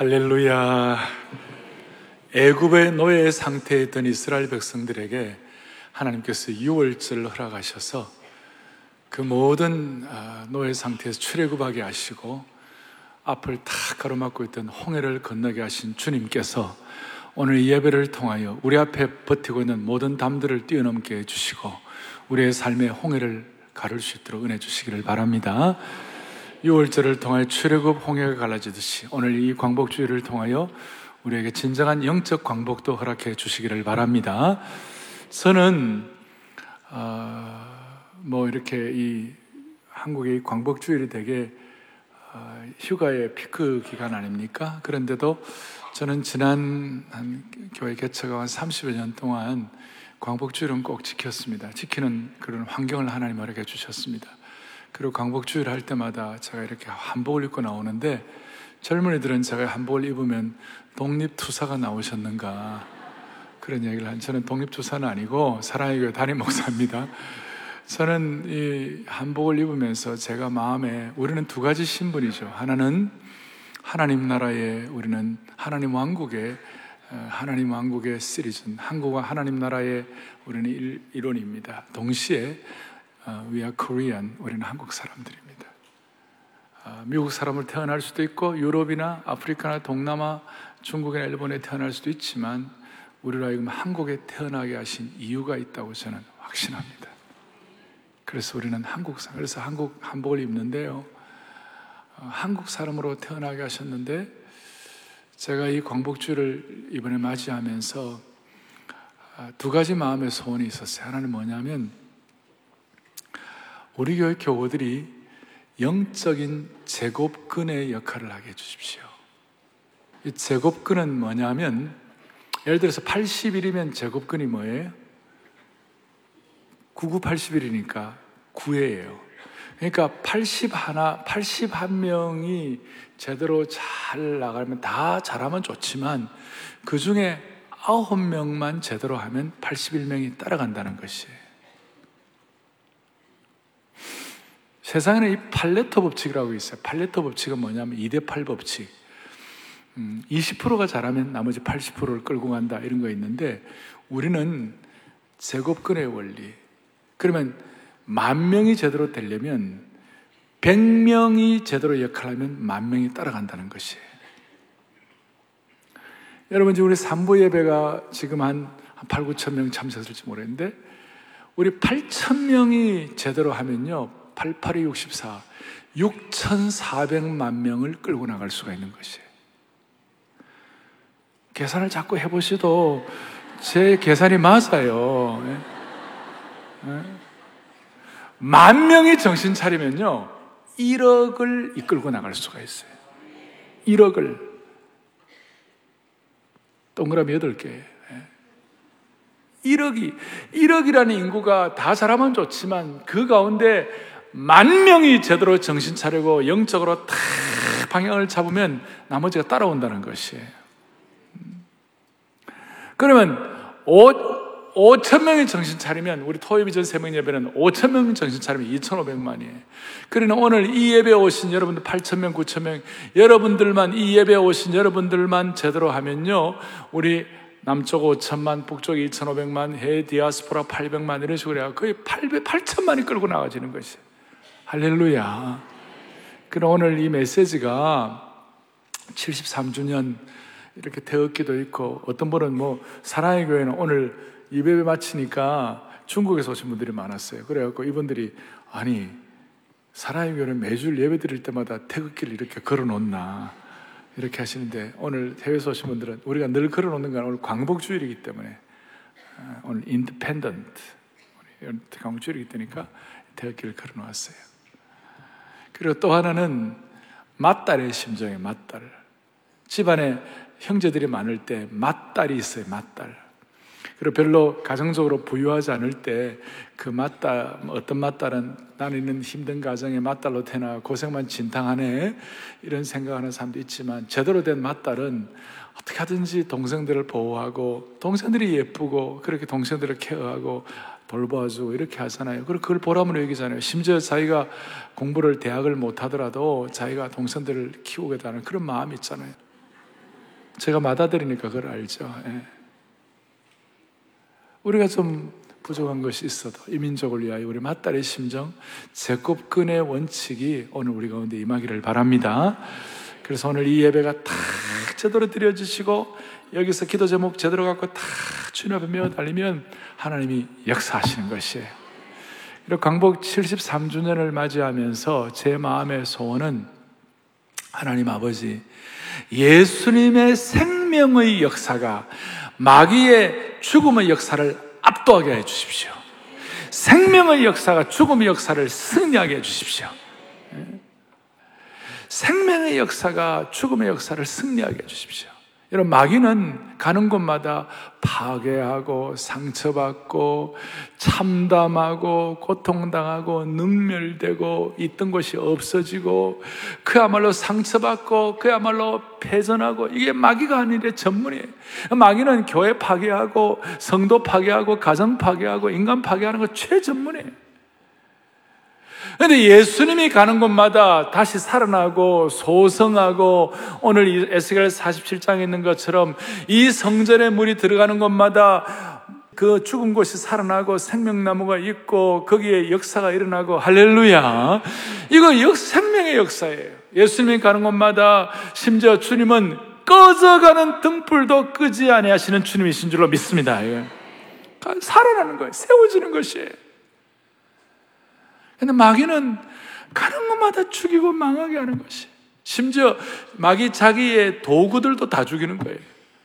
할렐루야. 애굽의 노예 상태에 있던 이스라엘 백성들에게 하나님께서 유월절을 허락하셔서 그 모든 노예 상태에서 출애굽하게 하시고 앞을 탁 가로막고 있던 홍해를 건너게 하신 주님께서 오늘 예배를 통하여 우리 앞에 버티고 있는 모든 담들을 뛰어넘게 해주시고 우리의 삶의 홍해를 가를 수 있도록 은혜 주시기를 바랍니다. 유월절을 통하여 출애굽 홍해가 갈라지듯이 오늘 이 광복주의를 통하여 우리에게 진정한 영적 광복도 허락해 주시기를 바랍니다. 저는 이렇게 이 한국의 광복주일이 되게 휴가의 피크 기간 아닙니까? 그런데도 저는 지난 한 교회 개척한 30여 년 동안 광복주일은 꼭 지켰습니다. 지키는 그런 환경을 하나님 허락해 주셨습니다. 그리고 광복주일 할 때마다 제가 이렇게 한복을 입고 나오는데 젊은이들은 제가 한복을 입으면 독립투사가 나오셨는가 그런 얘기를 한, 저는 독립투사는 아니고 사랑의교회 담임 목사입니다. 저는 이 한복을 입으면서 제가 마음에, 우리는 두 가지 신분이죠. 하나는 하나님 나라에, 우리는 하나님 왕국의 시리즌, 한국과 하나님 나라의 우리는 일원입니다. 동시에 We are Korean, 우리는 한국 사람들입니다. 미국 사람으로 태어날 수도 있고 유럽이나 아프리카나 동남아, 중국이나 일본에 태어날 수도 있지만 우리로 하여금 한국에 태어나게 하신 이유가 있다고 저는 확신합니다. 그래서 우리는 그래서 한국 한복을 입는데요. 한국 사람으로 태어나게 하셨는데 제가 이 광복주를 이번에 맞이하면서 두 가지 마음의 소원이 있었어요. 하나는 뭐냐면 우리 교회 교우들이 영적인 제곱근의 역할을 하게 해주십시오. 이 제곱근은 뭐냐면 예를 들어서 80일이면 제곱근이 뭐예요? 9980일이니까 9회예요. 그러니까 81명이 제대로 잘 나가면, 다 잘하면 좋지만 그 중에 9명만 제대로 하면 81명이 따라간다는 것이에요. 세상에는 이 팔레토 법칙이라고 있어요. 팔레토 법칙은 뭐냐면 2대8 법칙. 20%가 잘하면 나머지 80%를 끌고 간다, 이런 거 있는데 우리는 제곱근의 원리. 그러면 10,000명이 제대로 되려면 100명이 제대로 역할하면 10,000명이 따라간다는 것이에요. 여러분, 지금 우리 산부 예배가 지금 한 8,000~9,000명 참석했을지 모르겠는데 우리 8,000명이 제대로 하면요, 88에 64, 6,400만 명을 끌고 나갈 수가 있는 것이에요. 계산을 자꾸 해보시도 제 계산이 맞아요. 만 명이 정신 차리면요, 1억을 이끌고 나갈 수가 있어요. 1억을. 동그라미 8개. 1억이라는 인구가 다 잘하면 좋지만 그 가운데 10,000명이 제대로 정신 차리고 영적으로 다 방향을 잡으면 나머지가 따라온다는 것이에요. 그러면 5,000명이 정신 차리면, 우리 토요비전 새벽 예배는 5,000명이 정신 차리면 2,500만이에요. 그러니까 오늘 이 예배에 오신 여러분들 8,000명, 9,000명, 여러분들만, 이 예배에 오신 여러분들만 제대로 하면요, 우리 남쪽 5,000만, 북쪽 2,500만, 해외 디아스포라 800만, 이런 식으로 해서 거의 8,000만이 끌고 나가지는 것이에요. 할렐루야. 그럼 오늘 이 메시지가 73주년 이렇게 되었기도 있고, 어떤 분은 사랑의 교회는 오늘 이 예배 마치니까 중국에서 오신 분들이 많았어요. 그래갖고 이분들이, 아니, 사랑의 교회는 매주 예배 드릴 때마다 태극기를 이렇게 걸어놓나, 이렇게 하시는데, 오늘 해외에서 오신 분들은 우리가 늘 걸어놓는 건 오늘 광복주일이기 때문에, 오늘 인디펜던트, 광복주일이기 때문에 태극기를 걸어놓았어요. 그리고 또 하나는 맏딸의 심정이에요. 맏딸. 집안에 형제들이 많을 때 맏딸이 있어요. 맏딸. 그리고 별로 가정적으로 부유하지 않을 때 그 맏딸, 어떤 맏딸은 나는 힘든 가정에 맏딸로 태어나 고생만 진탕하네, 이런 생각하는 사람도 있지만, 제대로 된 맏딸은 어떻게 하든지 동생들을 보호하고 동생들이 예쁘고 그렇게 동생들을 케어하고 돌봐주고 이렇게 하잖아요. 그리고 그걸 보람으로 여기잖아요. 심지어 자기가 공부를, 대학을 못하더라도 자기가 동생들을 키우겠다는 그런 마음이 있잖아요. 제가 받아들이니까 그걸 알죠. 예. 우리가 좀 부족한 것이 있어도 이 민족을 위하여 우리 맏딸의 심정, 제곱근의 원칙이 오늘 우리 가운데 임하기를 바랍니다. 그래서 오늘 이 예배가 다 제대로 드려주시고 여기서 기도 제목 제대로 갖고 다 주님 앞에 메어 달리면 하나님이 역사하시는 것이에요. 그리고 광복 73주년을 맞이하면서 제 마음의 소원은 하나님 아버지, 예수님의 생명의 역사가 마귀의 죽음의 역사를 압도하게 해주십시오. 생명의 역사가 죽음의 역사를 승리하게 해주십시오. 생명의 역사가 죽음의 역사를 승리하게 해주십시오. 여러분, 마귀는 가는 곳마다 파괴하고 상처받고 참담하고 고통당하고 능멸되고 있던 곳이 없어지고 그야말로 상처받고 그야말로 패전하고, 이게 마귀가 하는 일의 전문이에요. 마귀는 교회 파괴하고 성도 파괴하고 가정 파괴하고 인간 파괴하는 거 최전문이에요. 그런데 예수님이 가는 곳마다 다시 살아나고 소성하고, 오늘 이 에스겔 47장에 있는 것처럼 이 성전에 물이 들어가는 곳마다 그 죽은 곳이 살아나고 생명나무가 있고 거기에 역사가 일어나고, 할렐루야. 이거 생명의 역사예요. 예수님이 가는 곳마다 심지어 주님은 꺼져가는 등불도 끄지 아니하시는 주님이신 줄로 믿습니다. 살아나는 거예요. 세워지는 것이에요. 근데 마귀는 가는 것마다 죽이고 망하게 하는 것이, 심지어 마귀 자기의 도구들도 다 죽이는 거예요.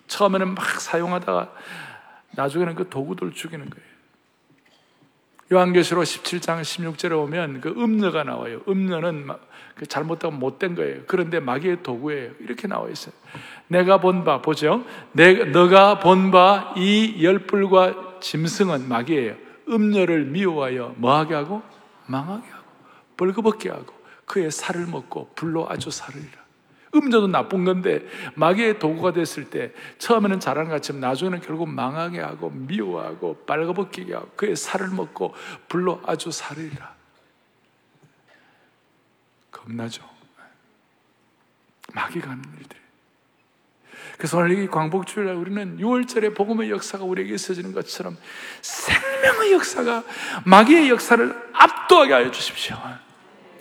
처음에는 막 사용하다가 나중에는 그 도구들을 죽이는 거예요. 요한계시록 17장 16절에 보면 그 음녀가 나와요. 음녀는 잘못하면 못된 거예요. 그런데 마귀의 도구예요. 이렇게 나와 있어요. 내가 본 바, 보죠? 너가 본 바 이 열불과 짐승은 마귀예요. 음녀를 미워하여 뭐하게 하고? 망하게 하고 벌거벗게 하고 그의 살을 먹고 불로 아주 살으리라. 음료도 나쁜 건데 마귀의 도구가 됐을 때 처음에는 잘하는 것 같지만 나중에는 결국 망하게 하고 미워하고 벌거벗기게 하고 그의 살을 먹고 불로 아주 살으리라. 겁나죠? 마귀가 하는 일들. 그래서 오늘 이 광복주일날 우리는 6월절에 복음의 역사가 우리에게 있어지는 것처럼 생명의 역사가 마귀의 역사를 압도하게 하여 주십시오.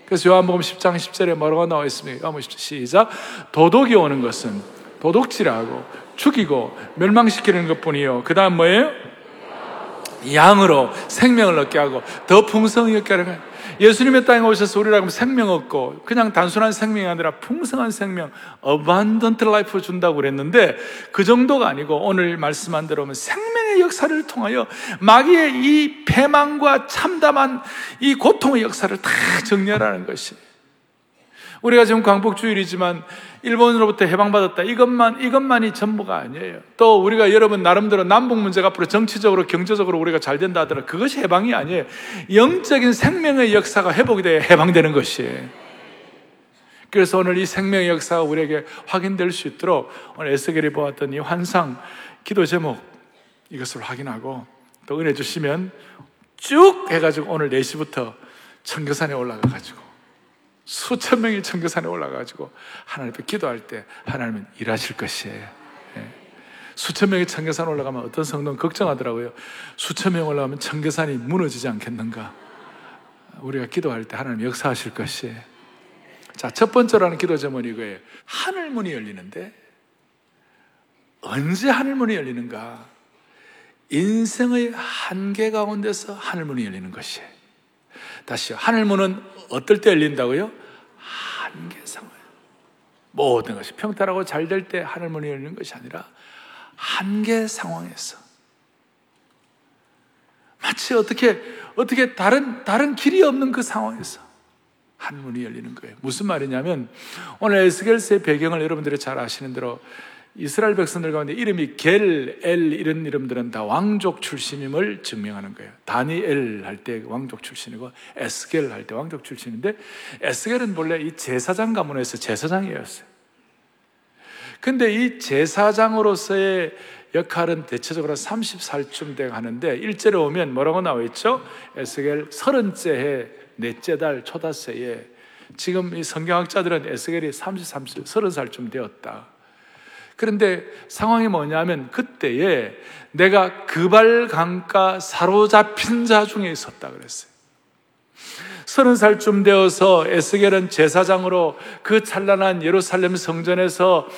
그래서 요한복음 10장 10절에 뭐라고 나와 있습니까? 시작! 도둑이 오는 것은 도둑질하고 죽이고 멸망시키는 것뿐이요, 그 다음 뭐예요? 양으로 생명을 얻게 하고 더 풍성히 얻게 하는 거예요. 예수님의 땅에 오셔서 우리라고 생명 얻고 그냥 단순한 생명이 아니라 풍성한 생명, abundant life 준다고 그랬는데 그 정도가 아니고 오늘 말씀한 대로 생명의 역사를 통하여 마귀의 이 패망과 참담한 이 고통의 역사를 다 정리하라는 것이, 우리가 지금 광복주일이지만 일본으로부터 해방받았다 이것만이 전부가 아니에요. 또 우리가 여러분 나름대로 남북 문제가 앞으로 정치적으로 경제적으로 우리가 잘 된다 하더라도 그것이 해방이 아니에요. 영적인 생명의 역사가 회복이 돼야 해방되는 것이에요. 그래서 오늘 이 생명의 역사가 우리에게 확인될 수 있도록 오늘 에스겔이 보았던 이 환상, 기도 제목 이것을 확인하고 또 은혜 주시면 쭉 해가지고 오늘 4시부터 청교산에 올라가가지고 수천 명이 청교산에 올라가가지고 하나님 앞에 기도할 때 하나님은 일하실 것이에요. 예. 수천 명이 청교산에 올라가면 어떤 성도는 걱정하더라고요. 수천 명 올라가면 청교산이 무너지지 않겠는가. 우리가 기도할 때 하나님 역사하실 것이에요. 자, 첫 번째로 하는 기도 제목이 이거예요. 하늘문이 열리는데 언제 하늘문이 열리는가? 인생의 한계 가운데서 하늘문이 열리는 것이에요. 다시요. 하늘문은 어떨 때 열린다고요? 한계상을. 모든 것이 평탄하고 잘 될 때 하늘문이 열리는 것이 아니라 한계 상황에서. 마치 어떻게 다른 길이 없는 그 상황에서 하늘문이 열리는 거예요. 무슨 말이냐면 오늘 에스겔서의 배경을 여러분들이 잘 아시는 대로 이스라엘 백성들 가운데 이름이 겔, 엘 이런 이름들은 다 왕족 출신임을 증명하는 거예요. 다니엘 할 때 왕족 출신이고 에스겔 할 때 왕족 출신인데, 에스겔은 원래 이 제사장 가문에서 제사장이었어요. 근데 이 제사장으로서의 역할은 대체적으로 30살쯤 돼 가는데 1절에 오면 뭐라고 나와 있죠? 에스겔 30째 해, 넷째 달 초닷새에. 지금 이 성경학자들은 에스겔이 30살쯤 되었다. 그런데 상황이 뭐냐면 그때에 내가 그발강가 사로잡힌 자 중에 있었다 그랬어요. 30살쯤 되어서 에스겔은 제사장으로 그 찬란한 예루살렘 성전에서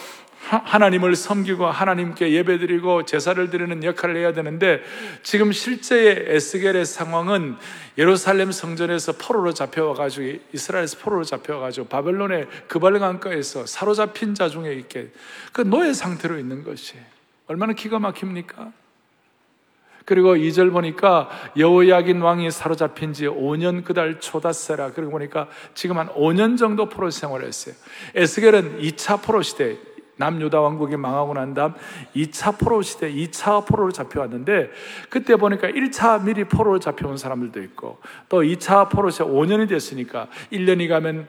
하나님을 섬기고 하나님께 예배드리고 제사를 드리는 역할을 해야 되는데, 지금 실제의 에스겔의 상황은 예루살렘 성전에서 포로로 잡혀와가지고, 이스라엘에서 포로로 잡혀와가지고 바벨론의 그발강가에서 사로잡힌 자 중에 있게 그 노예 상태로 있는 것이 얼마나 기가 막힙니까? 그리고 2절 보니까 여호야긴 왕이 사로잡힌 지 5년 그달 초닷새라. 그리고 보니까 지금 한 5년 정도 포로 생활을 했어요. 에스겔은 2차 포로 시대, 남유다 왕국이 망하고 난 다음 2차 포로 시대, 2차 포로로 잡혀왔는데, 그때 보니까 1차 미리 포로로 잡혀온 사람들도 있고, 또 2차 포로 시대 5년이 됐으니까 1년이 가면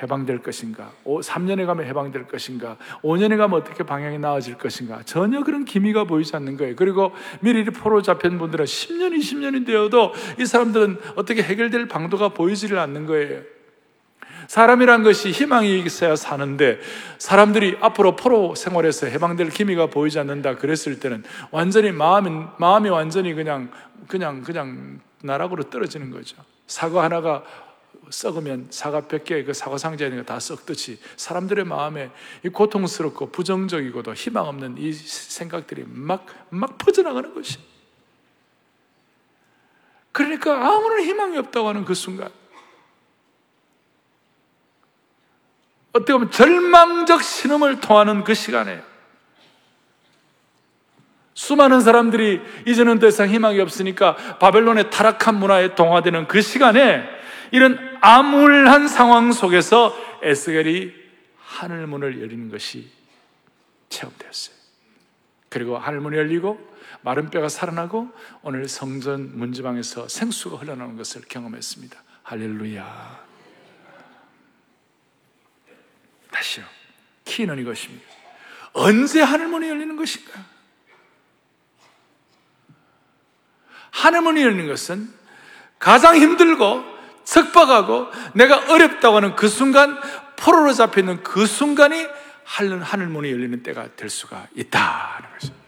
해방될 것인가, 3년에 가면 해방될 것인가, 5년에 가면 어떻게 방향이 나아질 것인가, 전혀 그런 기미가 보이지 않는 거예요. 그리고 미리 포로 잡힌 분들은 10년, 20년이 되어도 이 사람들은 어떻게 해결될 방도가 보이지를 않는 거예요. 사람이란 것이 희망이 있어야 사는데, 사람들이 앞으로 포로 생활에서 해방될 기미가 보이지 않는다 그랬을 때는 완전히 마음이 완전히 그냥 나락으로 떨어지는 거죠. 사과 하나가 썩으면 사과 100개의 그 사과 상자에 있는 거 다 썩듯이 사람들의 마음에 이 고통스럽고 부정적이고도 희망 없는 이 생각들이 막 퍼져나가는 것이, 그러니까 아무런 희망이 없다고 하는 그 순간, 어떻게 보면 절망적 신음을 토하는 그 시간에 수많은 사람들이 이제는 더 이상 희망이 없으니까 바벨론의 타락한 문화에 동화되는 그 시간에, 이런 암울한 상황 속에서 에스겔이 하늘문을 열리는 것이 체험되었어요. 그리고 하늘문이 열리고 마른 뼈가 살아나고 오늘 성전 문지방에서 생수가 흘러나오는 것을 경험했습니다. 할렐루야. 다시요, 키는 이것입니다. 언제 하늘문이 열리는 것인가? 하늘문이 열리는 것은 가장 힘들고 척박하고 내가 어렵다고 하는 그 순간, 포로로 잡혀있는 그 순간이 하늘문이 열리는 때가 될 수가 있다는 것입니다.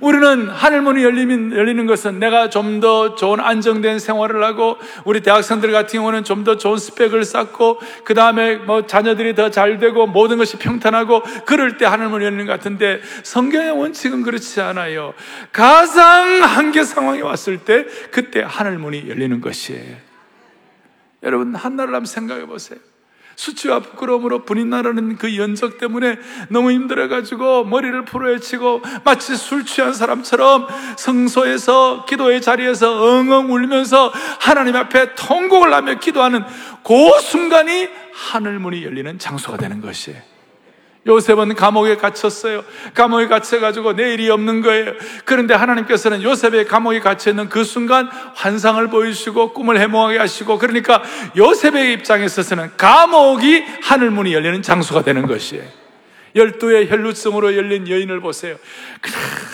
우리는 하늘문이 열리는 것은 내가 좀 더 좋은 안정된 생활을 하고, 우리 대학생들 같은 경우는 좀 더 좋은 스펙을 쌓고, 그 다음에 자녀들이 더 잘 되고 모든 것이 평탄하고 그럴 때 하늘문이 열리는 것 같은데, 성경의 원칙은 그렇지 않아요. 가장 한계 상황이 왔을 때 그때 하늘문이 열리는 것이에요. 여러분 한나라를 한번 생각해 보세요. 수치와 부끄러움으로 분인하라는 그 연적 때문에 너무 힘들어가지고 머리를 풀어헤치고 마치 술 취한 사람처럼 성소에서 기도의 자리에서 엉엉 울면서 하나님 앞에 통곡을 하며 기도하는 그 순간이 하늘문이 열리는 장소가 되는 것이에요. 요셉은 감옥에 갇혔어요. 감옥에 갇혀가지고 내일이 없는 거예요. 그런데 하나님께서는 요셉의 감옥에 갇혀있는 그 순간 환상을 보이시고 꿈을 해몽하게 하시고, 그러니까 요셉의 입장에 있어서는 감옥이 하늘문이 열리는 장소가 되는 것이에요. 12의 혈루증으로 열린 여인을 보세요.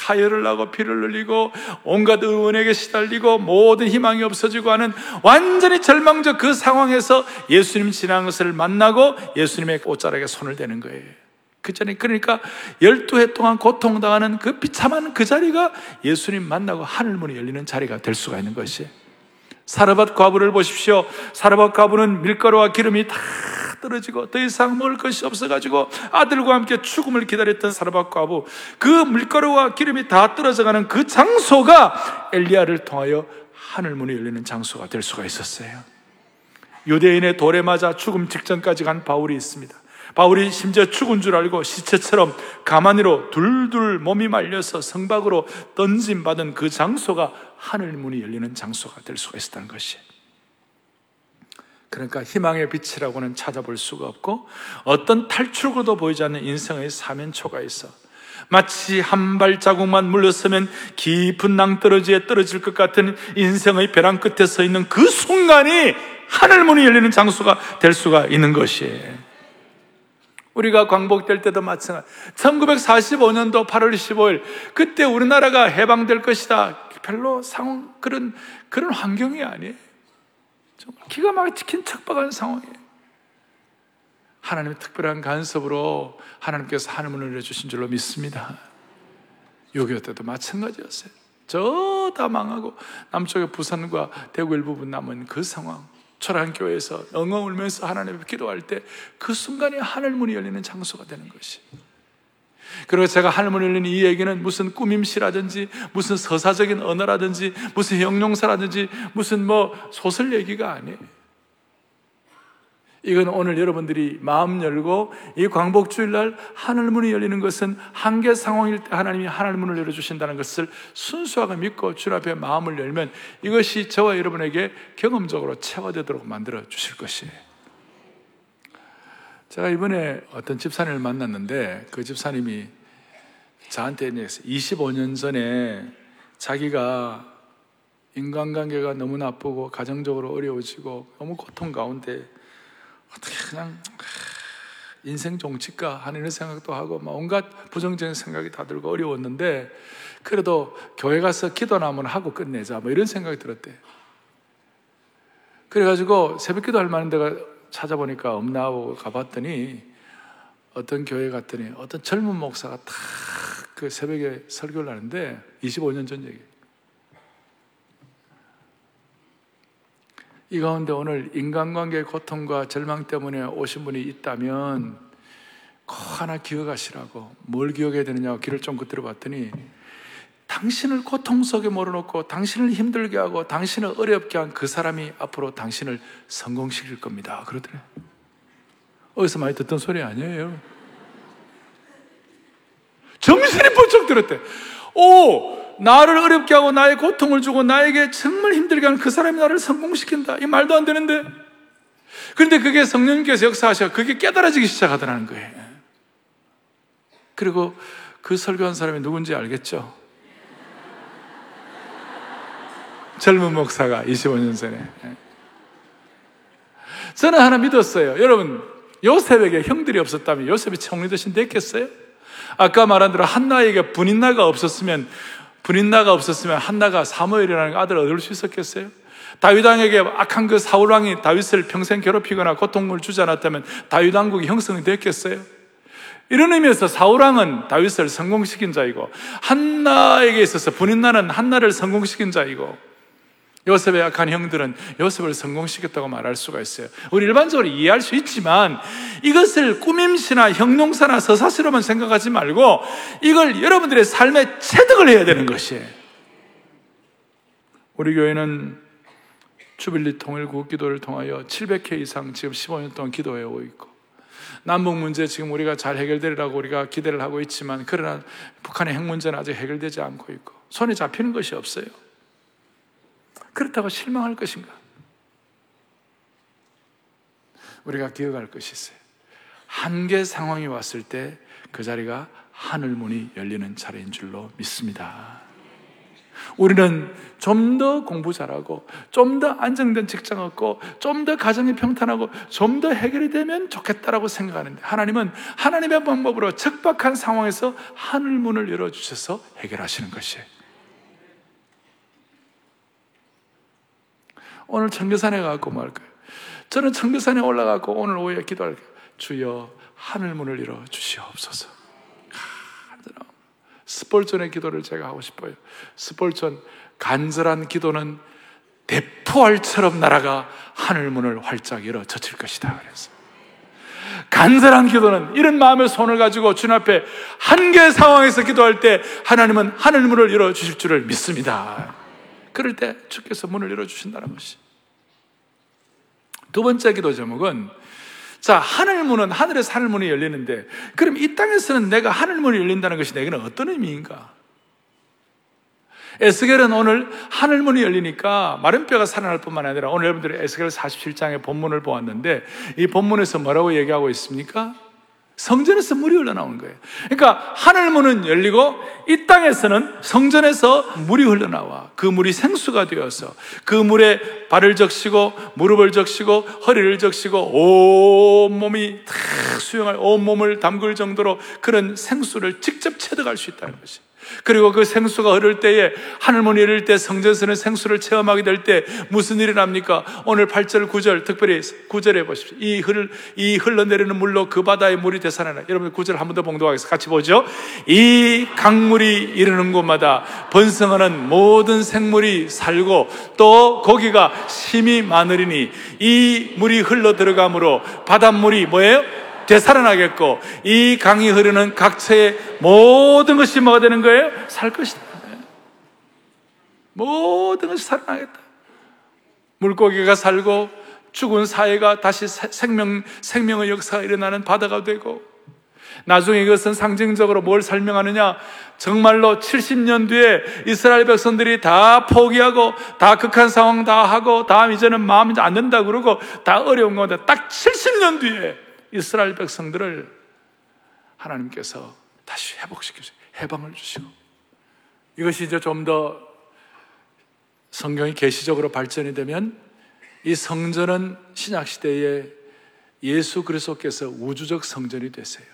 하혈을 하고 피를 흘리고 온갖 의원에게 시달리고 모든 희망이 없어지고 하는 완전히 절망적 그 상황에서 예수님 지나간 것을 만나고 예수님의 옷자락에 손을 대는 거예요. 그 전에, 그러니까 12해 동안 고통당하는 그 비참한 그 자리가 예수님 만나고 하늘문이 열리는 자리가 될 수가 있는 것이에요. 사르밧 과부를 보십시오. 사르밧 과부는 밀가루와 기름이 다 떨어지고 더 이상 먹을 것이 없어가지고 아들과 함께 죽음을 기다렸던 사르밧 과부, 그 밀가루와 기름이 다 떨어져가는 그 장소가 엘리야를 통하여 하늘문이 열리는 장소가 될 수가 있었어요. 유대인의 돌에 맞아 죽음 직전까지 간 바울이 있습니다. 바울이 심지어 죽은 줄 알고 시체처럼 가마니로 둘둘 몸이 말려서 성박으로 던짐받은 그 장소가 하늘문이 열리는 장소가 될 수가 있었다는 것이에요. 그러니까 희망의 빛이라고는 찾아볼 수가 없고 어떤 탈출구도 보이지 않는 인생의 사면초가 있어 마치 한 발자국만 물러서면 깊은 낭떠러지에 떨어질 것 같은 인생의 벼랑 끝에 서 있는 그 순간이 하늘문이 열리는 장소가 될 수가 있는 것이에요. 우리가 광복될 때도 마찬가지. 1945년도 8월 15일, 그때 우리나라가 해방될 것이다. 별로 그런 환경이 아니에요. 정말 기가 막힌 척박한 상황이에요. 하나님의 특별한 간섭으로 하나님께서 하늘문을 열어주신 줄로 믿습니다. 6.25 때도 마찬가지였어요. 저 다 망하고 남쪽의 부산과 대구 일부분 남은 그 상황, 초라한 교회에서 엉엉 울면서 하나님을 기도할 때 그 순간에 하늘문이 열리는 장소가 되는 것이. 그리고 제가 하늘문이 열리는 이 얘기는 무슨 꾸밈시라든지 무슨 서사적인 언어라든지 무슨 형용사라든지 무슨 소설 얘기가 아니에요. 이건 오늘 여러분들이 마음 열고 이 광복주일날 하늘문이 열리는 것은 한계 상황일 때 하나님이 하늘문을 열어주신다는 것을 순수하게 믿고 주 앞에 마음을 열면 이것이 저와 여러분에게 경험적으로 체화되도록 만들어 주실 것이에요. 제가 이번에 어떤 집사님을 만났는데 그 집사님이 저한테 25년 전에 자기가 인간관계가 너무 나쁘고 가정적으로 어려워지고 너무 고통 가운데 어떻게 그냥 인생 종칠까 하는 이런 생각도 하고 온갖 부정적인 생각이 다 들고 어려웠는데 그래도 교회 가서 기도나 한번 하고 끝내자 이런 생각이 들었대. 그래가지고 새벽기도 할 만한 데가 찾아보니까 없나 하고 가봤더니 어떤 교회 갔더니 어떤 젊은 목사가 딱 그 새벽에 설교를 하는데 25년 전 얘기. 이 가운데 오늘 인간관계의 고통과 절망 때문에 오신 분이 있다면 꼭 하나 기억하시라고. 뭘 기억해야 되느냐고 귀를 쫑긋 들어봤더니 당신을 고통 속에 몰아넣고 당신을 힘들게 하고 당신을 어렵게 한 그 사람이 앞으로 당신을 성공시킬 겁니다 그러더래요. 어디서 많이 듣던 소리 아니에요. 정신이 번쩍 들었대. 오! 나를 어렵게 하고 나의 고통을 주고 나에게 정말 힘들게 하는 그 사람이 나를 성공시킨다. 이 말도 안 되는데. 그런데 그게 성령님께서 역사하셔. 그게 깨달아지기 시작하더라는 거예요. 그리고 그 설교한 사람이 누군지 알겠죠? 젊은 목사가 25년 전에. 저는 하나 믿었어요. 여러분, 요셉에게 형들이 없었다면 요셉이 총리되신 데 있겠어요? 아까 말한 대로 한나에게 분인나가 없었으면 한나가 사무엘이라는 아들을 얻을 수 있었겠어요? 다윗왕에게 악한 그 사울왕이 다윗을 평생 괴롭히거나 고통을 주지 않았다면 다윗왕국이 형성이 됐겠어요? 이런 의미에서 사울왕은 다윗을 성공시킨 자이고 한나에게 있어서 분인나는 한나를 성공시킨 자이고 요셉의 약한 형들은 요셉을 성공시켰다고 말할 수가 있어요. 우리 일반적으로 이해할 수 있지만 이것을 꾸밈시나 형용사나 서사시로만 생각하지 말고 이걸 여러분들의 삶에 체득을 해야 되는 것이에요. 우리 교회는 주빌리 통일 구기도를 통하여 700회 이상 지금 15년 동안 기도해 오고 있고 남북 문제 지금 우리가 잘 해결되리라고 우리가 기대를 하고 있지만 그러나 북한의 핵 문제는 아직 해결되지 않고 있고 손에 잡히는 것이 없어요. 그렇다고 실망할 것인가? 우리가 기억할 것이 있어요. 한계 상황이 왔을 때 그 자리가 하늘문이 열리는 자리인 줄로 믿습니다. 우리는 좀 더 공부 잘하고 좀 더 안정된 직장 얻고 좀 더 가정이 평탄하고 좀 더 해결이 되면 좋겠다라고 생각하는데 하나님은 하나님의 방법으로 척박한 상황에서 하늘문을 열어주셔서 해결하시는 것이에요. 오늘 청교산에 가서 뭐 할까요? 저는 청교산에 올라가고 오늘 오후에 기도할게요. 주여 하늘문을 열어 주시옵소서. 스폴전의 기도를 제가 하고 싶어요. 스폴전 간절한 기도는 대포알처럼 날아가 하늘문을 활짝 열어 젖힐 것이다. 그래서 간절한 기도는 이런 마음의 손을 가지고 주님 앞에 한계 상황에서 기도할 때 하나님은 하늘문을 열어 주실 줄을 믿습니다. 그럴 때 주께서 문을 열어주신다는 것이. 두 번째 기도 제목은 자 하늘문은 하늘에서 하늘문이 열리는데 그럼 이 땅에서는 내가 하늘문이 열린다는 것이 내게는 어떤 의미인가? 에스겔은 오늘 하늘문이 열리니까 마른 뼈가 살아날 뿐만 아니라 오늘 여러분들이 에스겔 47장의 본문을 보았는데 이 본문에서 뭐라고 얘기하고 있습니까? 성전에서 물이 흘러나오는 거예요. 그러니까 하늘문은 열리고 이 땅에서는 성전에서 물이 흘러나와 그 물이 생수가 되어서 그 물에 발을 적시고 무릎을 적시고 허리를 적시고 온몸이 다 수영할 온몸을 담글 정도로 그런 생수를 직접 체득할 수 있다는 것이에요. 그리고 그 생수가 흐를 때에, 하늘문이 열릴 때, 성전에서는 생수를 체험하게 될 때 무슨 일이 납니까? 오늘 8절 9절, 특별히 9절에 보십시오. 이 흘러내리는 물로 그 바다의 물이 되살아나. 여러분 9절 한 번 더 봉독하겠습니다. 같이 보죠. 이 강물이 이르는 곳마다 번성하는 모든 생물이 살고 또 고기가 심히 많으리니, 이 물이 흘러들어가므로 바닷물이 뭐예요? 되살아나겠고, 이 강이 흐르는 각처의 모든 것이 뭐가 되는 거예요? 살 것이다. 모든 것이 살아나겠다. 물고기가 살고, 죽은 사회가 다시 생명의 역사가 일어나는 바다가 되고, 나중에 이것은 상징적으로 뭘 설명하느냐? 정말로 70년 뒤에 이스라엘 백성들이 다 포기하고, 다 극한 상황 다 하고, 다음 이제는 마음이 안 된다 그러고, 다 어려운 건데, 딱 70년 뒤에 이스라엘 백성들을 하나님께서 다시 회복시키시고 해방을 주시고, 이것이 이제 좀 더 성경이 계시적으로 발전이 되면, 이 성전은 신약시대에 예수 그리스도께서 우주적 성전이 되세요.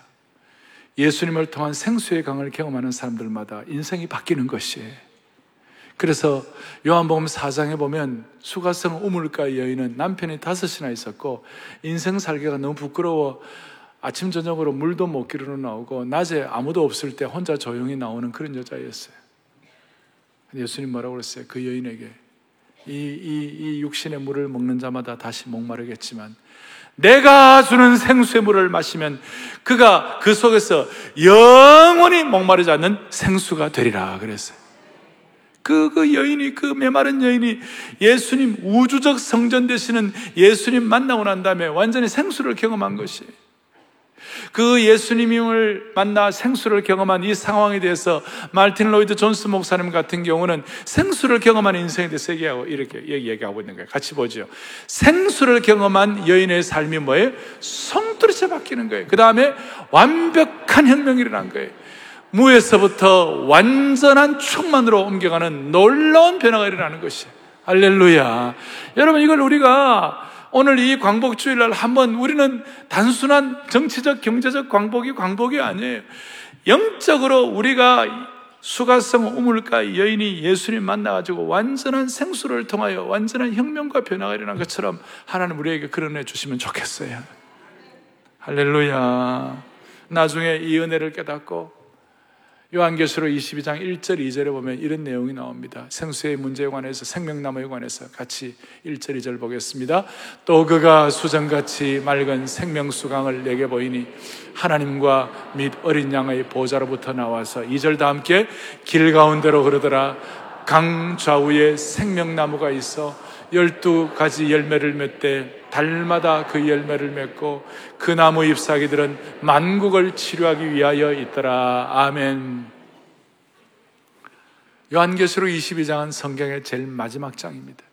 예수님을 통한 생수의 강을 경험하는 사람들마다 인생이 바뀌는 것이에요. 그래서 요한복음 4장에 보면 수가성 우물가의 여인은 남편이 5이나 있었고, 인생 살기가 너무 부끄러워 아침 저녁으로 물도 못 기르러 나오고, 낮에 아무도 없을 때 혼자 조용히 나오는 그런 여자였어요. 예수님 뭐라고 그랬어요? 그 여인에게, 이 육신의 물을 먹는 자마다 다시 목마르겠지만 내가 주는 생수의 물을 마시면 그가 그 속에서 영원히 목마르지 않는 생수가 되리라 그랬어요. 그 여인이, 그 메마른 여인이 예수님 우주적 성전 되시는 예수님 만나고 난 다음에 완전히 생수를 경험한 것이, 그 예수님을 만나 생수를 경험한 이 상황에 대해서 마르틴 로이드 존스 목사님 같은 경우는 생수를 경험한 인생에 대해서 얘기하고, 이렇게 얘기하고 있는 거예요. 같이 보죠. 생수를 경험한 여인의 삶이 뭐예요? 송두리째 바뀌는 거예요. 그 다음에 완벽한 혁명이 일어난 거예요. 무에서부터 완전한 충만으로 옮겨가는 놀라운 변화가 일어나는 것이에요. 할렐루야. 여러분, 이걸 우리가 오늘 이 광복주일날 한번, 우리는 단순한 정치적, 경제적 광복이 아니에요. 영적으로 우리가 수가성 우물가 여인이 예수님 만나가지고 완전한 생수를 통하여 완전한 혁명과 변화가 일어난 것처럼 하나님 우리에게 그런 애 주시면 좋겠어요. 할렐루야. 나중에 이 은혜를 깨닫고, 요한계시록 22장 1절 2절에 보면 이런 내용이 나옵니다. 생수의 문제에 관해서, 생명나무에 관해서 같이 1절 2절 보겠습니다. 또 그가 수정같이 맑은 생명수강을 내게 보이니, 하나님과 및 어린 양의 보좌로부터 나와서 2절 다 함께 길 가운데로 흐르더라. 강 좌우에 생명나무가 있어 12가지 열매를 맺되 달마다 그 열매를 맺고, 그 나무 잎사귀들은 만국을 치료하기 위하여 있더라. 아멘. 요한계시록 22장은 성경의 제일 마지막 장입니다.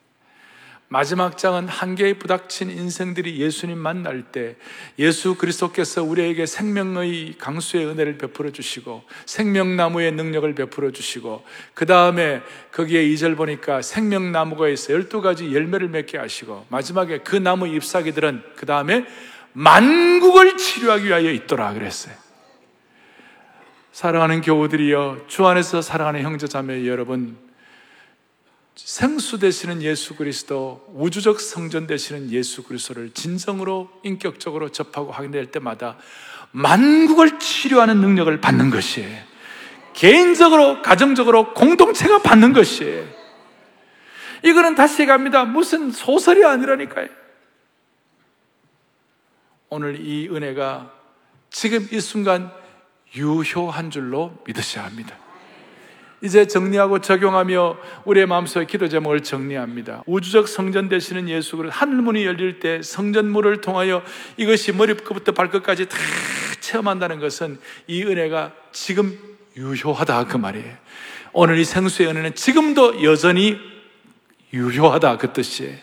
마지막 장은 한계에 부닥친 인생들이 예수님 만날 때 예수 그리스도께서 우리에게 생명의 강수의 은혜를 베풀어 주시고, 생명나무의 능력을 베풀어 주시고, 그 다음에 거기에 2절 보니까 생명나무가 있어 12가지 열매를 맺게 하시고, 마지막에 그 나무 잎사귀들은 그 다음에 만국을 치료하기 위하여 있더라 그랬어요. 사랑하는 교우들이여, 주 안에서 사랑하는 형제자매 여러분, 생수 되시는 예수 그리스도, 우주적 성전 되시는 예수 그리스도를 진정으로 인격적으로 접하고 확인될 때마다 만국을 치료하는 능력을 받는 것이에요. 개인적으로, 가정적으로, 공동체가 받는 것이에요. 이거는 다시 갑니다. 무슨 소설이 아니라니까요. 오늘 이 은혜가 지금 이 순간 유효한 줄로 믿으셔야 합니다. 이제 정리하고 적용하며 우리의 마음속에 기도 제목을 정리합니다. 우주적 성전 되시는 예수 그리스도, 하늘문이 열릴 때 성전문을 통하여 이것이 머리끝부터 발끝까지 다 체험한다는 것은 이 은혜가 지금 유효하다 그 말이에요. 오늘 이 생수의 은혜는 지금도 여전히 유효하다 그 뜻이에요.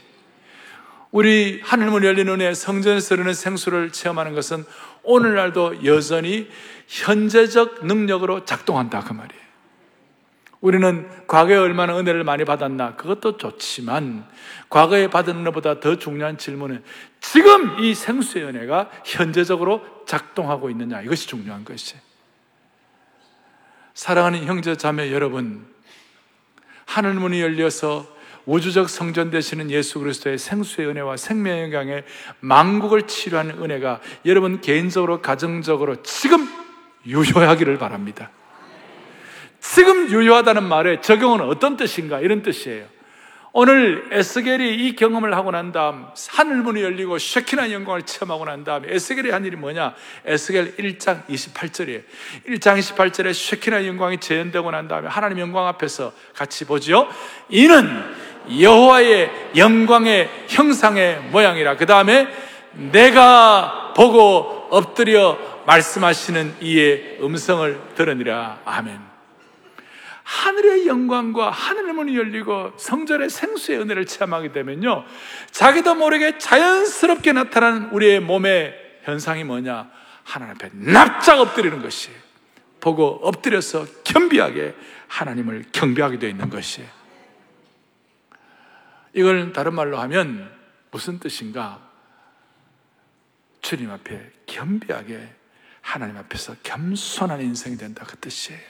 우리 하늘문 열린 은혜, 성전에서 흐르는 생수를 체험하는 것은 오늘날도 여전히 현재적 능력으로 작동한다 그 말이에요. 우리는 과거에 얼마나 은혜를 많이 받았나, 그것도 좋지만 과거에 받은 은혜보다 더 중요한 질문은 지금 이 생수의 은혜가 현재적으로 작동하고 있느냐, 이것이 중요한 것이에요. 사랑하는 형제 자매 여러분, 하늘문이 열려서 우주적 성전 되시는 예수 그리스도의 생수의 은혜와 생명의 영광에 만국을 치유하는 은혜가 여러분 개인적으로, 가정적으로 지금 유효하기를 바랍니다. 지금 유효하다는 말의 적용은 어떤 뜻인가? 이런 뜻이에요. 오늘 에스겔이 이 경험을 하고 난 다음 하늘문이 열리고 쉐키나 영광을 체험하고 난 다음 에스겔이 한 일이 뭐냐? 에스겔 1장 28절이에요. 1장 28절에 쉐키나 영광이 재현되고 난 다음에 하나님 영광 앞에서 같이 보지요. 이는 여호와의 영광의 형상의 모양이라. 그 다음에 내가 보고 엎드려 말씀하시는 이의 음성을 들으니라. 아멘. 하늘의 영광과 하늘의 문이 열리고 성전의 생수의 은혜를 체험하게 되면요, 자기도 모르게 자연스럽게 나타나는 우리의 몸의 현상이 뭐냐? 하나님 앞에 납작 엎드리는 것이에요. 보고 엎드려서 겸비하게 하나님을 경배하게 되어 있는 것이에요. 이걸 다른 말로 하면 무슨 뜻인가? 주님 앞에 겸비하게, 하나님 앞에서 겸손한 인생이 된다, 그 뜻이에요.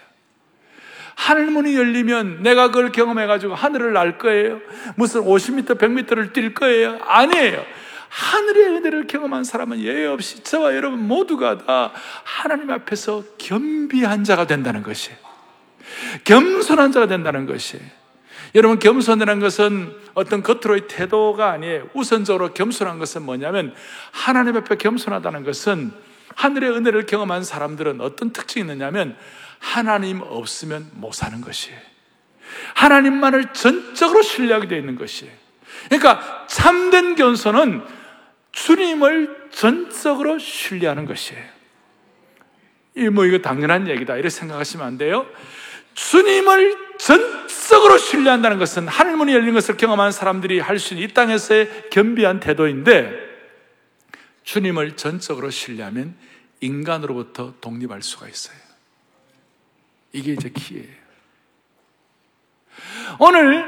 하늘문이 열리면 내가 그걸 경험해가지고 하늘을 날 거예요? 무슨 50m, 100m를 뛸 거예요? 아니에요. 하늘의 은혜를 경험한 사람은 예외 없이 저와 여러분 모두가 다 하나님 앞에서 겸비한 자가 된다는 것이에요. 겸손한 자가 된다는 것이에요. 여러분, 겸손이라는 것은 어떤 겉으로의 태도가 아니에요. 우선적으로 겸손한 것은 뭐냐면, 하나님 앞에 겸손하다는 것은, 하늘의 은혜를 경험한 사람들은 어떤 특징이 있느냐면 하나님 없으면 못 사는 것이에요. 하나님만을 전적으로 신뢰하게 되어 있는 것이에요. 그러니까 참된 겸손은 주님을 전적으로 신뢰하는 것이에요. 이거 당연한 얘기다, 이렇게 생각하시면 안 돼요. 주님을 전적으로 신뢰한다는 것은 하늘문이 열린 것을 경험한 사람들이 할 수 있는 이 땅에서의 겸비한 태도인데, 주님을 전적으로 신뢰하면 인간으로부터 독립할 수가 있어요. 이게 이제 키예요. 오늘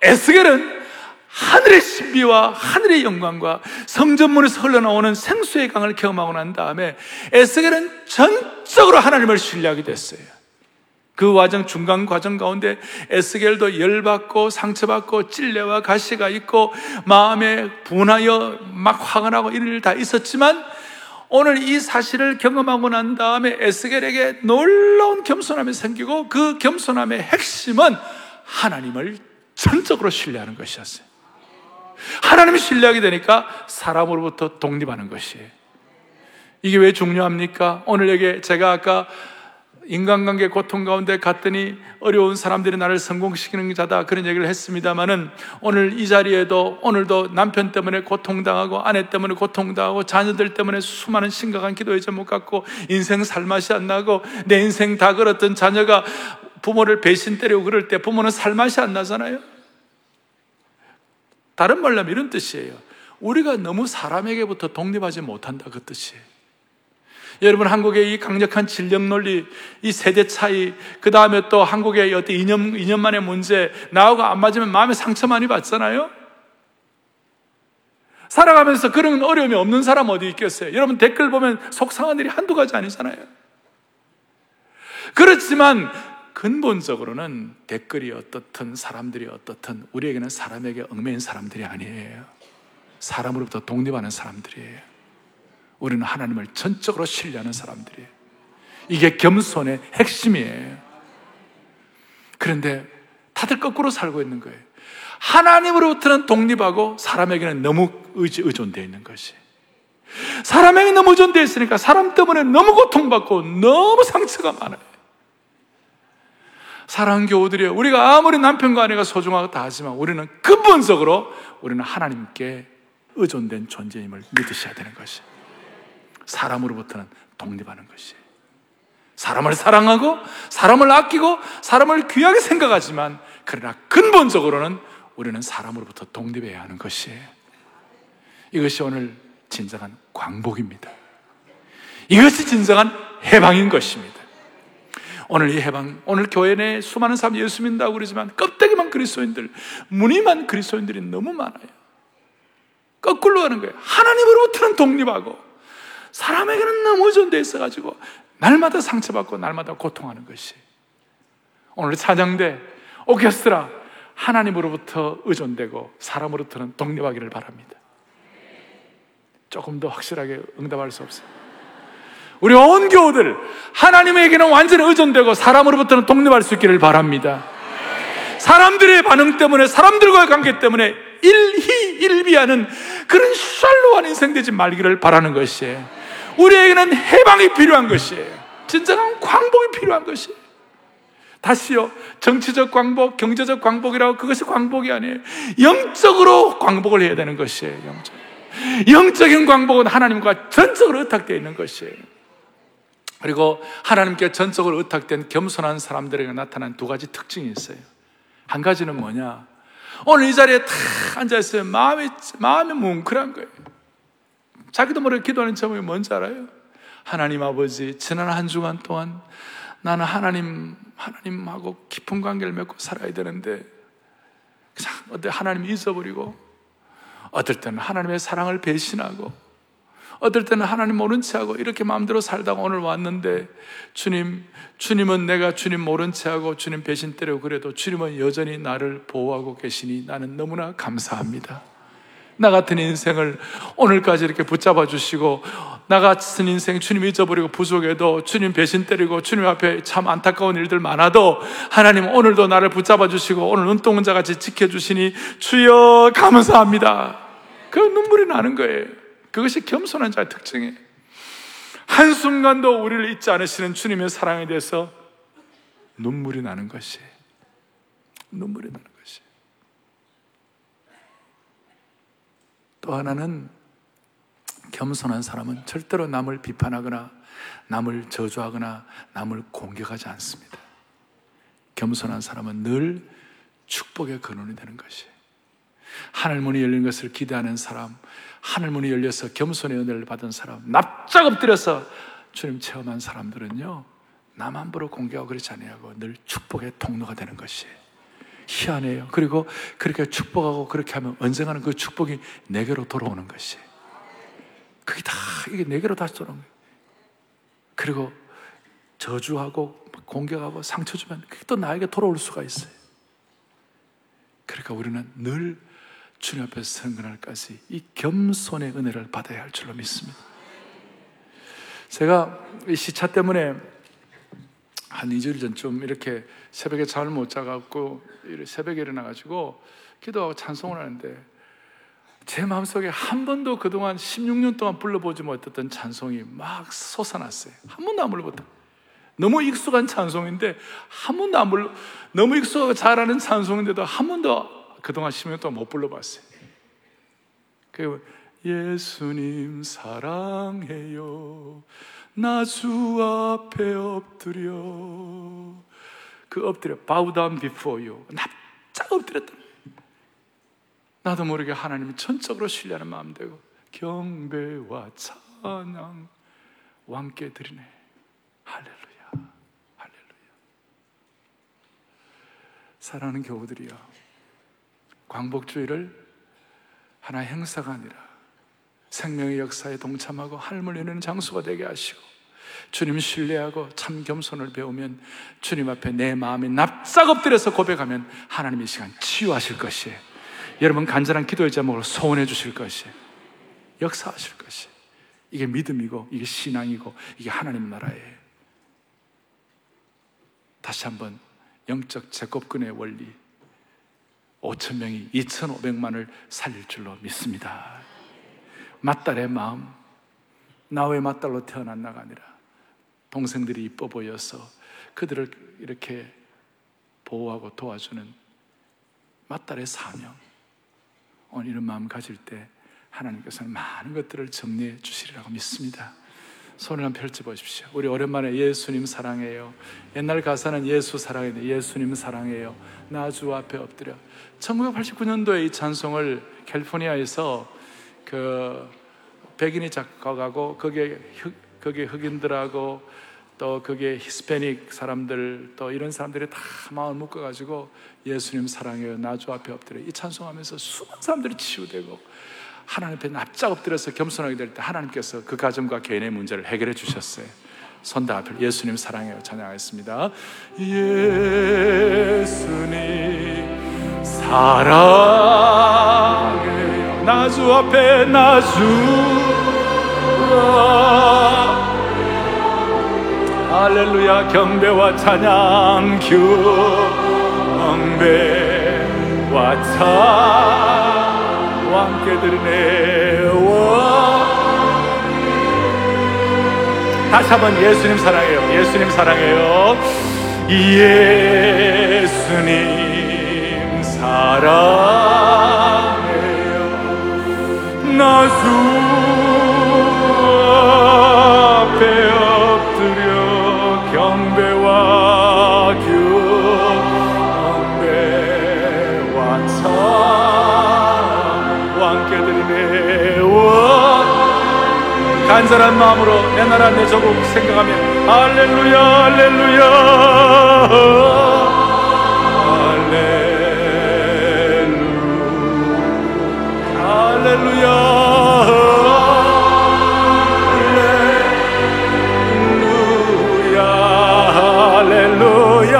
에스겔은 하늘의 신비와 하늘의 영광과 성전문에서 흘러나오는 생수의 강을 경험하고 난 다음에 에스겔은 전적으로 하나님을 신뢰하게 됐어요. 그 과정, 중간 과정 가운데 에스겔도 열받고 상처받고 찔레와 가시가 있고 마음에 분하여 막 화가 나고 이런 일 다 있었지만, 오늘 이 사실을 경험하고 난 다음에 에스겔에게 놀라운 겸손함이 생기고, 그 겸손함의 핵심은 하나님을 전적으로 신뢰하는 것이었어요. 하나님을 신뢰하게 되니까 사람으로부터 독립하는 것이에요. 이게 왜 중요합니까? 오늘에게 제가 아까 인간관계 고통 가운데 갔더니 어려운 사람들이 나를 성공시키는 자다, 그런 얘기를 했습니다만은, 오늘 이 자리에도, 오늘도 남편 때문에 고통당하고 아내 때문에 고통당하고 자녀들 때문에 수많은 심각한 기도의 제목 같고 인생 살맛이 안 나고, 내 인생 다 걸었던 자녀가 부모를 배신 때리고 그럴 때 부모는 살맛이 안 나잖아요. 다른 말로 하면 이런 뜻이에요. 우리가 너무 사람에게부터 독립하지 못한다, 그 뜻이에요. 여러분, 한국의 이 강력한 진영 논리, 이 세대 차이, 그 다음에 또 한국의 어떤 이념만의 문제, 나하고 안 맞으면 마음에 상처 많이 받잖아요? 살아가면서 그런 어려움이 없는 사람 어디 있겠어요? 여러분, 댓글 보면 속상한 일이 한두 가지 아니잖아요? 그렇지만 근본적으로는 댓글이 어떻든 사람들이 어떻든 우리에게는 사람에게 얽매인 사람들이 아니에요. 사람으로부터 독립하는 사람들이에요. 우리는 하나님을 전적으로 신뢰하는 사람들이에요. 이게 겸손의 핵심이에요. 그런데 다들 거꾸로 살고 있는 거예요. 하나님으로부터는 독립하고 사람에게는 너무 의존되어 있는 것이. 사람에게 너무 의존되어 있으니까 사람 때문에 너무 고통받고 너무 상처가 많아요. 사랑하는 교우들이요, 우리가 아무리 남편과 아내가 소중하고 다 하지만 우리는 근본적으로 우리는 하나님께 의존된 존재임을 믿으셔야 되는 것이. 사람으로부터는 독립하는 것이에요. 사람을 사랑하고 사람을 아끼고 사람을 귀하게 생각하지만, 그러나 근본적으로는 우리는 사람으로부터 독립해야 하는 것이에요. 이것이 오늘 진정한 광복입니다. 이것이 진정한 해방인 것입니다. 오늘 이 해방, 오늘 교회 내에 수많은 사람이 예수 믿는다고 그러지만 껍데기만 그리스도인들, 무늬만 그리스도인들이 너무 많아요. 거꾸로 하는 거예요. 하나님으로부터는 독립하고 사람에게는 너무 의존되어 있어가지고 날마다 상처받고 날마다 고통하는 것이. 오늘 찬양대, 오케스트라 하나님으로부터 의존되고 사람으로부터는 독립하기를 바랍니다. 조금 더 확실하게 응답할 수 없어요. 우리 온 교우들 하나님에게는 완전히 의존되고 사람으로부터는 독립할 수 있기를 바랍니다. 사람들의 반응 때문에, 사람들과의 관계 때문에 일희일비하는 그런 샬로한 인생 되지 말기를 바라는 것이에요. 우리에게는 해방이 필요한 것이에요. 진정한 광복이 필요한 것이에요. 다시요, 정치적 광복, 경제적 광복이라고 그것이 광복이 아니에요. 영적으로 광복을 해야 되는 것이에요. 영적인 광복은 하나님과 전적으로 의탁되어 있는 것이에요. 그리고 하나님께 전적으로 의탁된 겸손한 사람들에게 나타난 두 가지 특징이 있어요. 한 가지는 뭐냐? 오늘 이 자리에 탁 앉아있으면 마음이 뭉클한 거예요. 자기도 모르게 기도하는 제목이 뭔지 알아요? 하나님 아버지, 지난 한 주간 동안 나는 하나님하고 깊은 관계를 맺고 살아야 되는데 하나님 잊어버리고, 어떨 때는 하나님의 사랑을 배신하고, 어떨 때는 하나님 모른 채하고 이렇게 마음대로 살다가 오늘 왔는데, 주님은 내가 주님 모른 채하고 주님 배신 때려 그래도 주님은 여전히 나를 보호하고 계시니 나는 너무나 감사합니다. 나 같은 인생을 오늘까지 이렇게 붙잡아 주시고, 나 같은 인생 주님 잊어버리고 부족해도, 주님 배신 때리고 주님 앞에 참 안타까운 일들 많아도 하나님 오늘도 나를 붙잡아 주시고 오늘 눈동자같이 지켜주시니 주여 감사합니다. 그 눈물이 나는 거예요. 그것이 겸손한 자의 특징이에요. 한순간도 우리를 잊지 않으시는 주님의 사랑에 대해서 눈물이 나는 것이에요. 눈물이 나는 것이에요. 또 하나는, 겸손한 사람은 절대로 남을 비판하거나 남을 저주하거나 남을 공격하지 않습니다. 겸손한 사람은 늘 축복의 근원이 되는 것이에요. 하늘문이 열린 것을 기대하는 사람, 하늘문이 열려서 겸손의 은혜를 받은 사람, 납작 엎드려서 주님 체험한 사람들은요, 남 함부로 공격하고 그러지 아니하고 늘 축복의 통로가 되는 것이에요. 희한해요. 그리고 그렇게 축복하고 그렇게 하면 언젠가는 그 축복이 내게로 돌아오는 것이에요. 그게 다, 이게 내게로 다시 돌아오는 거예요. 그리고 저주하고 공격하고 상처 주면 그게 또 나에게 돌아올 수가 있어요. 그러니까 우리는 늘 주님 앞에서 서는 그날까지 이 겸손의 은혜를 받아야 할 줄로 믿습니다. 제가 이 시차 때문에 한 2주일 전쯤 이렇게 새벽에 잠을 못 자갖고 새벽에 일어나가지고 기도하고 찬송을 하는데, 제 마음속에 한 번도 그동안 16년 동안 불러보지 못했던 찬송이 막 솟아났어요. 한 번도 안 불러봤다. 너무 익숙한 찬송인데, 한 번도 안 불러, 너무 익숙하고 잘하는 찬송인데도 한 번도 그동안 10년 동안 못 불러봤어요. 예수님 사랑해요, 나 주 앞에 엎드려, 그 엎드려, bow down before you, 납작 엎드렸다. 나도 모르게 하나님을 전적으로 신뢰하는 마음 되고, 경배와 찬양 왕께 드리네. 할렐루야, 할렐루야. 사랑하는 교우들이여, 광복주의를 하나의 행사가 아니라 생명의 역사에 동참하고 하늘을 여는 장소가 되게 하시고, 주님 신뢰하고 참 겸손을 배우면, 주님 앞에 내 마음이 납작 엎드려서 고백하면 하나님 이 시간 치유하실 것이에요. 여러분 간절한 기도의 제목으로 소원해 주실 것이에요. 역사하실 것이에요. 이게 믿음이고, 이게 신앙이고, 이게 하나님 나라예요. 다시 한번 영적 제곱근의 원리, 5,000명이 2,500만을 살릴 줄로 믿습니다. 맏딸의 마음, 나 왜 맏딸로 태어났나가 아니라 동생들이 이뻐 보여서 그들을 이렇게 보호하고 도와주는 맏딸의 사명, 오늘 이런 마음 가질 때 하나님께서는 많은 것들을 정리해 주시리라고 믿습니다. 손을 한번 펼쳐보십시오. 우리 오랜만에 예수님 사랑해요. 옛날 가사는 예수 사랑해요, 예수님 사랑해요, 나 주 앞에 엎드려. 1989년도에 이 찬송을 캘리포니아에서 그 백인이 작곡하고, 거기에 흑인들하고 또 거기에 히스패닉 사람들, 또 이런 사람들이 다 마음을 묶어가지고 예수님 사랑해요, 나 주 앞에 엎드려. 이 찬송하면서 수많은 사람들이 치유되고 하나님 앞에 납작 엎드려서 겸손하게 될 때 하나님께서 그 가정과 개인의 문제를 해결해 주셨어요. 선다 앞을 예수님 사랑해요 찬양하겠습니다. 예수님 사랑해요 나 주 앞에 나 주라 할렐루야 경배와 찬양 경배와 찬양과 함께 드리네. 다시 한번 예수님 사랑해요 예수님 사랑해요 예수님 사랑해요 나 주 앞에 엎드려 경배와 경배와 찬양과 함께 드리네. 간절한 마음으로 내 나라 내 조국 생각하며 할렐루야 할렐루야 할렐루야 할렐루야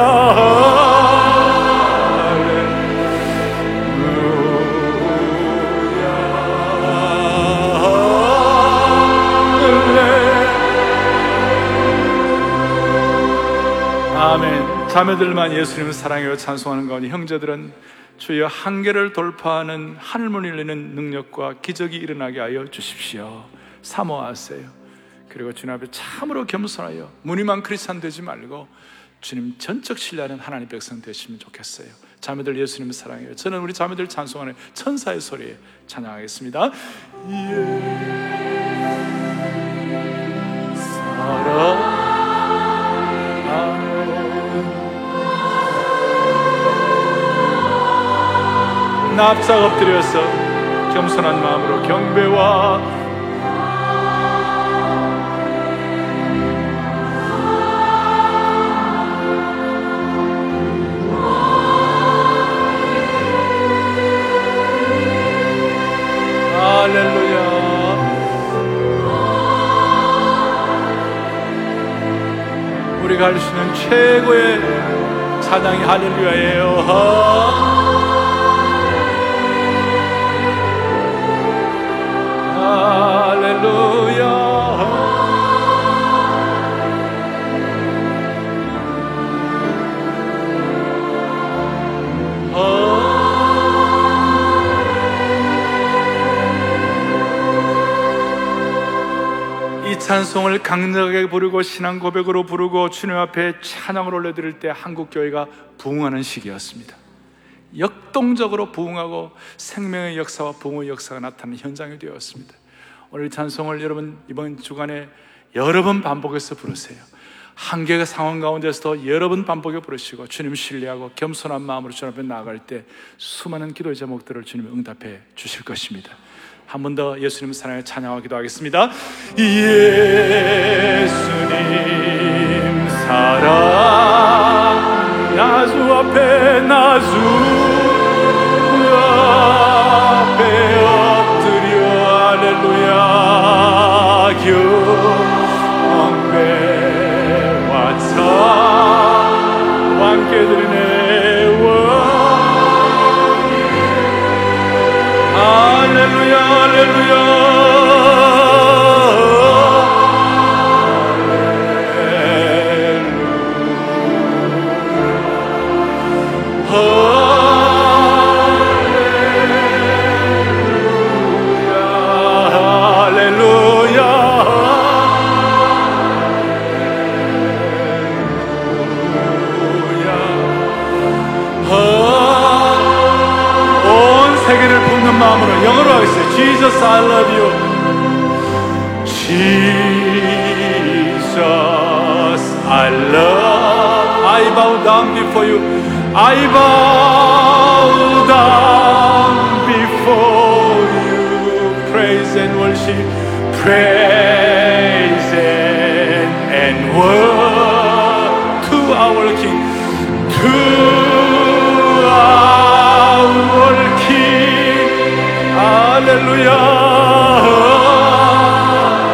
아멘. 자매들만 예수님을 사랑하여 찬송하는 가운데 형제들은 주여 한계를 돌파하는 하늘문을 열리는 능력과 기적이 일어나게 하여 주십시오. 사모하세요. 그리고 주님 앞에 참으로 겸손하여 무늬만 크리스찬 되지 말고 주님 전적 신뢰하는 하나님 백성 되시면 좋겠어요. 자매들 예수님을 사랑해요. 저는 우리 자매들 찬송하는 천사의 소리에 찬양하겠습니다. 예 사랑 납작 엎드려서 겸손한 마음으로 경배와 할렐루야 우리가 할 수 있는 최고의 찬양이 할렐루야예요. 할렐루야 이 찬송을 강력하게 부르고 신앙 고백으로 부르고 주님 앞에 찬양을 올려드릴 때 한국교회가 부흥하는 시기였습니다. 역동적으로 부흥하고 생명의 역사와 부흥의 역사가 나타나는 현장이 되었습니다. 오늘 찬송을 여러분 이번 주간에 여러 번 반복해서 부르세요. 한계의 상황 가운데서도 여러 번 반복해 부르시고 주님 신뢰하고 겸손한 마음으로 주님 앞에 나아갈 때 수많은 기도의 제목들을 주님이 응답해 주실 것입니다. 한 번 더 예수님 사랑에 찬양하고 기도하겠습니다. 예수님 사랑 나 주 앞에 나 주 앞에 엎드려 할렐루야 경배와 찬양과 함께 드리네. 할렐루야 할렐루야 마음으로 영어로 하겠어요. Jesus, I love you. Jesus, I love. I bow down before you. I bow down before you. Praise and worship. Praise and worship to our King. To our King. 할렐루야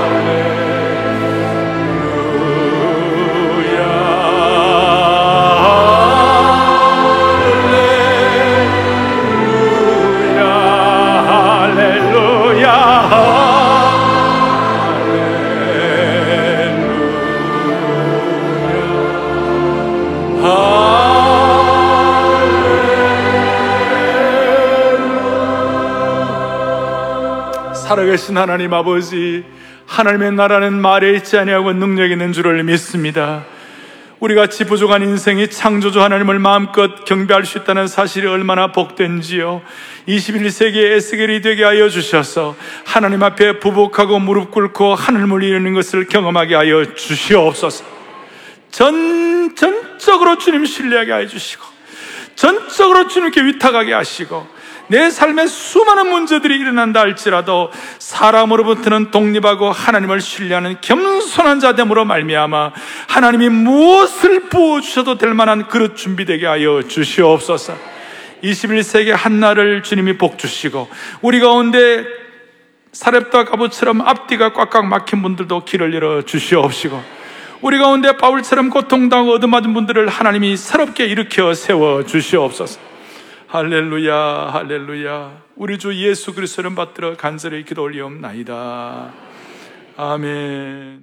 할렐루야 살아계신 하나님 아버지, 하나님의 나라는 말에 있지 아니하고 능력 있는 줄을 믿습니다. 우리같이 부족한 인생이 창조주 하나님을 마음껏 경배할 수 있다는 사실이 얼마나 복된지요. 21세기의 에스겔이 되게 하여 주셔서 하나님 앞에 부복하고 무릎 꿇고 하늘 물리는 것을 경험하게 하여 주시옵소서. 전적으로 주님 신뢰하게 하여 주시고, 전적으로 주님께 위탁하게 하시고, 내 삶에 수많은 문제들이 일어난다 할지라도 사람으로부터는 독립하고 하나님을 신뢰하는 겸손한 자됨으로 말미암아 하나님이 무엇을 부어주셔도 될 만한 그릇 준비되게 하여 주시옵소서. 21세기 한날을 주님이 복주시고, 우리 가운데 사렙다 갑옷처럼 앞뒤가 꽉꽉 막힌 분들도 길을 열어 주시옵시고, 우리 가운데 바울처럼 고통당하고 얻어맞은 분들을 하나님이 새롭게 일으켜 세워 주시옵소서. 할렐루야, 할렐루야. 우리 주 예수 그리스도를 받들어 간절히 기도 올리옵나이다. 아멘.